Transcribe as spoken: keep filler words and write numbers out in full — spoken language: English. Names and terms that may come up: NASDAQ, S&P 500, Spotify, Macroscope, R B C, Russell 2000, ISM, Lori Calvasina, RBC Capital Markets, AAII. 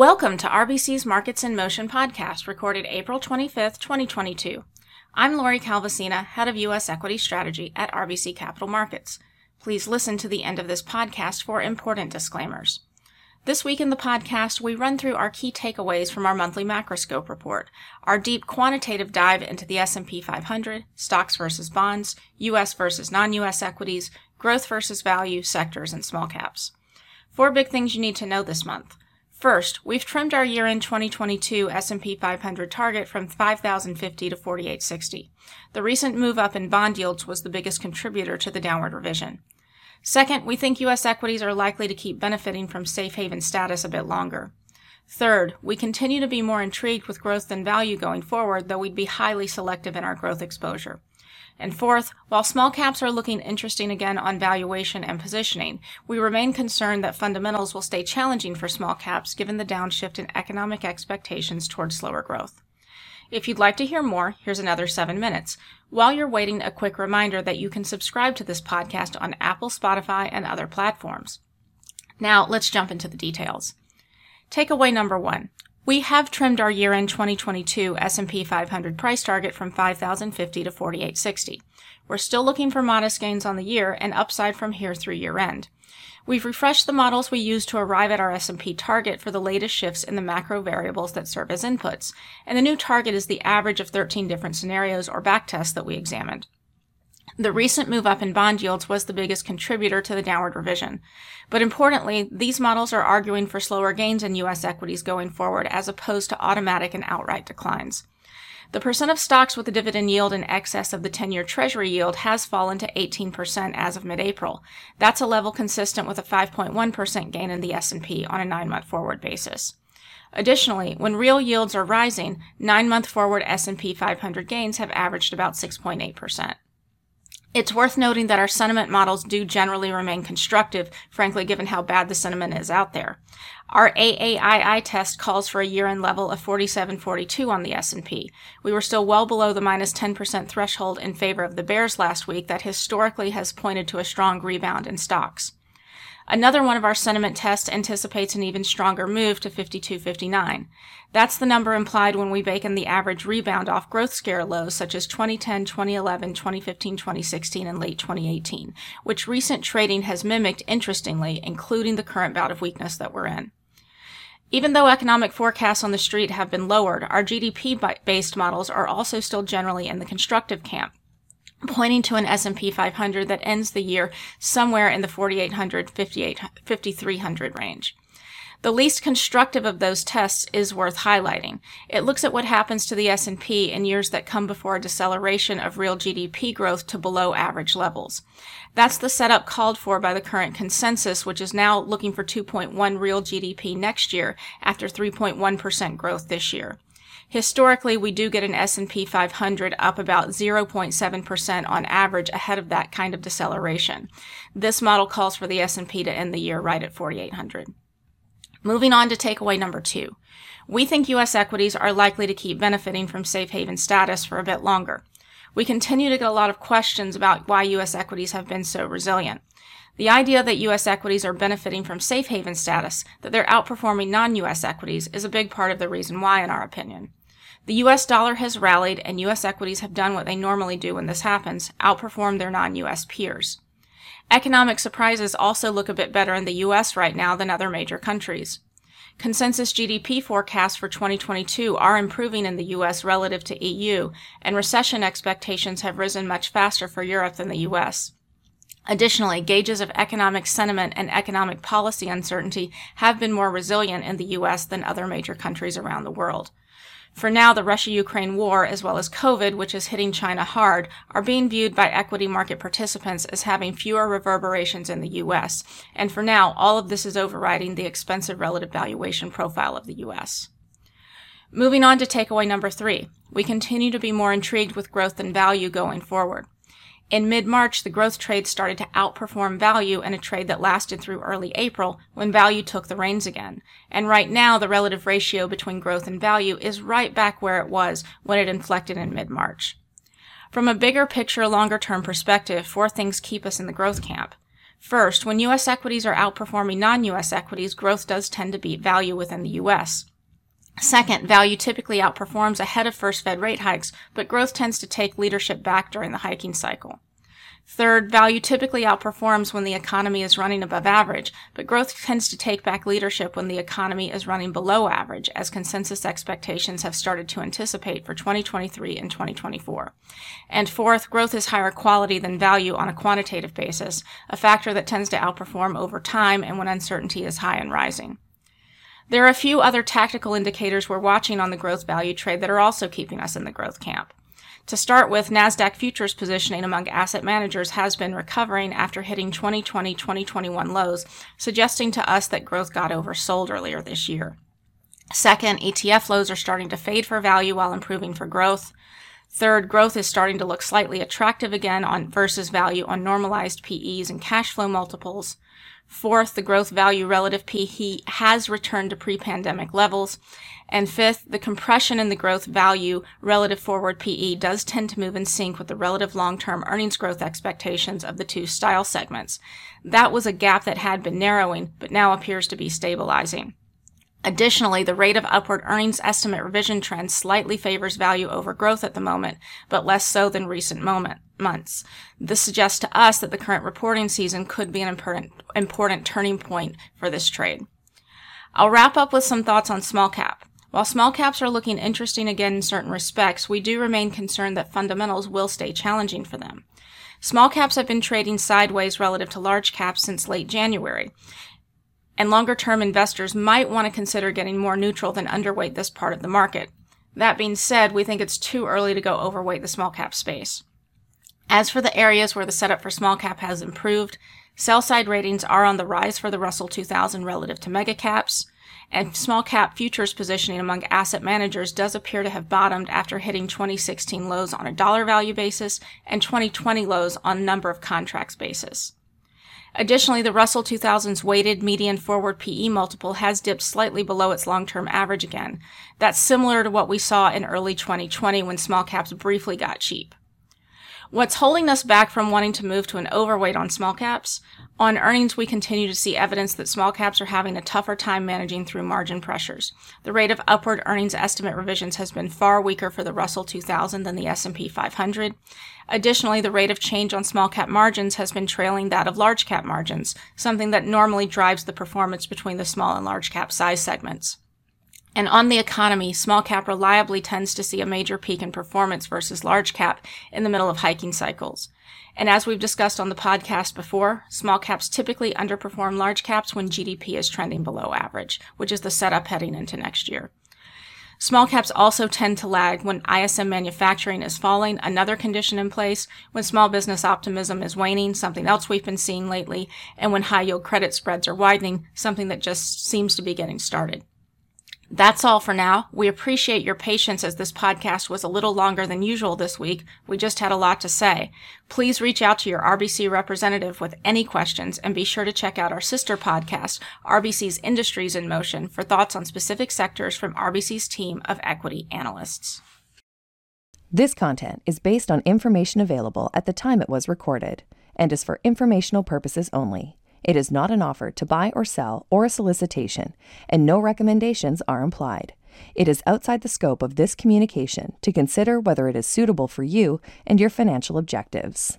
Welcome to R B C's Markets in Motion podcast, recorded April twenty-fifth, twenty twenty-two. I'm Lori Calvasina, Head of U S Equity Strategy at R B C Capital Markets. Please listen to the end of this podcast for important disclaimers. This week in the podcast, we run through our key takeaways from our monthly Macroscope report, our deep quantitative dive into the S and P five hundred, stocks versus bonds, U S versus non-U S equities, growth versus value, sectors, and small caps. Four big things you need to know this month. First, we've trimmed our year-end twenty twenty-two S and P five hundred target from five thousand fifty to forty-eight sixty. The recent move up in bond yields was the biggest contributor to the downward revision. Second, we think U S equities are likely to keep benefiting from safe haven status a bit longer. Third, we continue to be more intrigued with growth than value going forward, though we'd be highly selective in our growth exposure. And fourth, while small caps are looking interesting again on valuation and positioning, we remain concerned that fundamentals will stay challenging for small caps given the downshift in economic expectations towards slower growth. If you'd like to hear more, here's another seven minutes. While you're waiting, a quick reminder that you can subscribe to this podcast on Apple, Spotify, and other platforms. Now, let's jump into the details. Takeaway number one. We have trimmed our year-end twenty twenty-two S and P five hundred price target from five thousand fifty to forty-eight sixty. We're still looking for modest gains on the year and upside from here through year-end. We've refreshed the models we used to arrive at our S and P target for the latest shifts in the macro variables that serve as inputs, and the new target is the average of thirteen different scenarios or backtests that we examined. The recent move up in bond yields was the biggest contributor to the downward revision. But importantly, these models are arguing for slower gains in U S equities going forward as opposed to automatic and outright declines. The percent of stocks with a dividend yield in excess of the ten-year Treasury yield has fallen to eighteen percent as of mid-April. That's a level consistent with a five point one percent gain in the S and P on a nine-month forward basis. Additionally, when real yields are rising, nine-month forward S and P five hundred gains have averaged about six point eight percent. It's worth noting that our sentiment models do generally remain constructive, frankly, given how bad the sentiment is out there. Our A A I I test calls for a year-end level of forty-seven forty-two on the S and P. We were still well below the minus ten percent threshold in favor of the bears last week that historically has pointed to a strong rebound in stocks. Another one of our sentiment tests anticipates an even stronger move to fifty-two fifty-nine. That's the number implied when we bake in the average rebound off growth scare lows such as twenty ten, twenty eleven, twenty fifteen, twenty sixteen, and late twenty eighteen, which recent trading has mimicked interestingly, including the current bout of weakness that we're in. Even though economic forecasts on the street have been lowered, our G D P-based models are also still generally in the constructive camp, pointing to an S and P five hundred that ends the year somewhere in the forty-eight hundred, fifty-eight hundred, fifty-three hundred range. The least constructive of those tests is worth highlighting. It looks at what happens to the S and P in years that come before a deceleration of real G D P growth to below average levels. That's the setup called for by the current consensus, which is now looking for two point one real G D P next year after three point one percent growth this year. Historically, we do get an S and P five hundred up about zero point seven percent on average ahead of that kind of deceleration. This model calls for the S and P to end the year right at forty-eight hundred. Moving on to takeaway number two. We think U S equities are likely to keep benefiting from safe haven status for a bit longer. We continue to get a lot of questions about why U S equities have been so resilient. The idea that U S equities are benefiting from safe haven status, that they're outperforming non-U S equities, is a big part of the reason why, in our opinion. The U S dollar has rallied, and U S equities have done what they normally do when this happens, outperform their non-U S peers. Economic surprises also look a bit better in the U S right now than other major countries. Consensus G D P forecasts for twenty twenty-two are improving in the U S relative to E U, and recession expectations have risen much faster for Europe than the U S. Additionally, gauges of economic sentiment and economic policy uncertainty have been more resilient in the U S than other major countries around the world. For now, the Russia-Ukraine war, as well as COVID, which is hitting China hard, are being viewed by equity market participants as having fewer reverberations in the U S, and for now, all of this is overriding the expensive relative valuation profile of the U S. Moving on to takeaway number three, we continue to be more intrigued with growth than value going forward. In mid-March, the growth trade started to outperform value in a trade that lasted through early April when value took the reins again. And right now, the relative ratio between growth and value is right back where it was when it inflected in mid-March. From a bigger picture, longer-term perspective, four things keep us in the growth camp. First, when U S equities are outperforming non-U S equities, growth does tend to beat value within the U S. Second, value typically outperforms ahead of first Fed rate hikes, but growth tends to take leadership back during the hiking cycle. Third, value typically outperforms when the economy is running above average, but growth tends to take back leadership when the economy is running below average, as consensus expectations have started to anticipate for twenty twenty-three and twenty twenty-four. And fourth, growth is higher quality than value on a quantitative basis, a factor that tends to outperform over time and when uncertainty is high and rising. There are a few other tactical indicators we're watching on the growth value trade that are also keeping us in the growth camp. To start with, NASDAQ futures positioning among asset managers has been recovering after hitting twenty twenty to twenty twenty-one lows, suggesting to us that growth got oversold earlier this year. Second, E T F flows are starting to fade for value while improving for growth. Third, growth is starting to look slightly attractive again on versus value on normalized P Es and cash flow multiples. Fourth, the growth value relative P E has returned to pre-pandemic levels. And fifth, the compression in the growth value relative forward P E does tend to move in sync with the relative long-term earnings growth expectations of the two style segments. That was a gap that had been narrowing, but now appears to be stabilizing. Additionally, the rate of upward earnings estimate revision trend slightly favors value over growth at the moment, but less so than recent moment, months. This suggests to us that the current reporting season could be an important, important turning point for this trade. I'll wrap up with some thoughts on small cap. While small caps are looking interesting again in certain respects, we do remain concerned that fundamentals will stay challenging for them. Small caps have been trading sideways relative to large caps since late January. And longer-term investors might want to consider getting more neutral than underweight this part of the market. That being said, we think it's too early to go overweight the small-cap space. As for the areas where the setup for small-cap has improved, sell-side ratings are on the rise for the Russell two thousand relative to mega-caps, and small-cap futures positioning among asset managers does appear to have bottomed after hitting twenty sixteen lows on a dollar value basis and twenty twenty lows on number of contracts basis. Additionally, the Russell two thousand's weighted median forward P E multiple has dipped slightly below its long-term average again. That's similar to what we saw in early twenty twenty when small caps briefly got cheap. What's holding us back from wanting to move to an overweight on small caps? On earnings, we continue to see evidence that small caps are having a tougher time managing through margin pressures. The rate of upward earnings estimate revisions has been far weaker for the Russell two thousand than the S and P five hundred. Additionally, the rate of change on small cap margins has been trailing that of large cap margins, something that normally drives the performance between the small and large cap size segments. And on the economy, small cap reliably tends to see a major peak in performance versus large cap in the middle of hiking cycles. And as we've discussed on the podcast before, small caps typically underperform large caps when G D P is trending below average, which is the setup heading into next year. Small caps also tend to lag when I S M manufacturing is falling, another condition in place, when small business optimism is waning, something else we've been seeing lately, and when high yield credit spreads are widening, something that just seems to be getting started. That's all for now. We appreciate your patience as this podcast was a little longer than usual this week. We just had a lot to say. Please reach out to your R B C representative with any questions and be sure to check out our sister podcast, R B C's Industries in Motion, for thoughts on specific sectors from R B C's team of equity analysts. This content is based on information available at the time it was recorded and is for informational purposes only. It is not an offer to buy or sell or a solicitation, and no recommendations are implied. It is outside the scope of this communication to consider whether it is suitable for you and your financial objectives.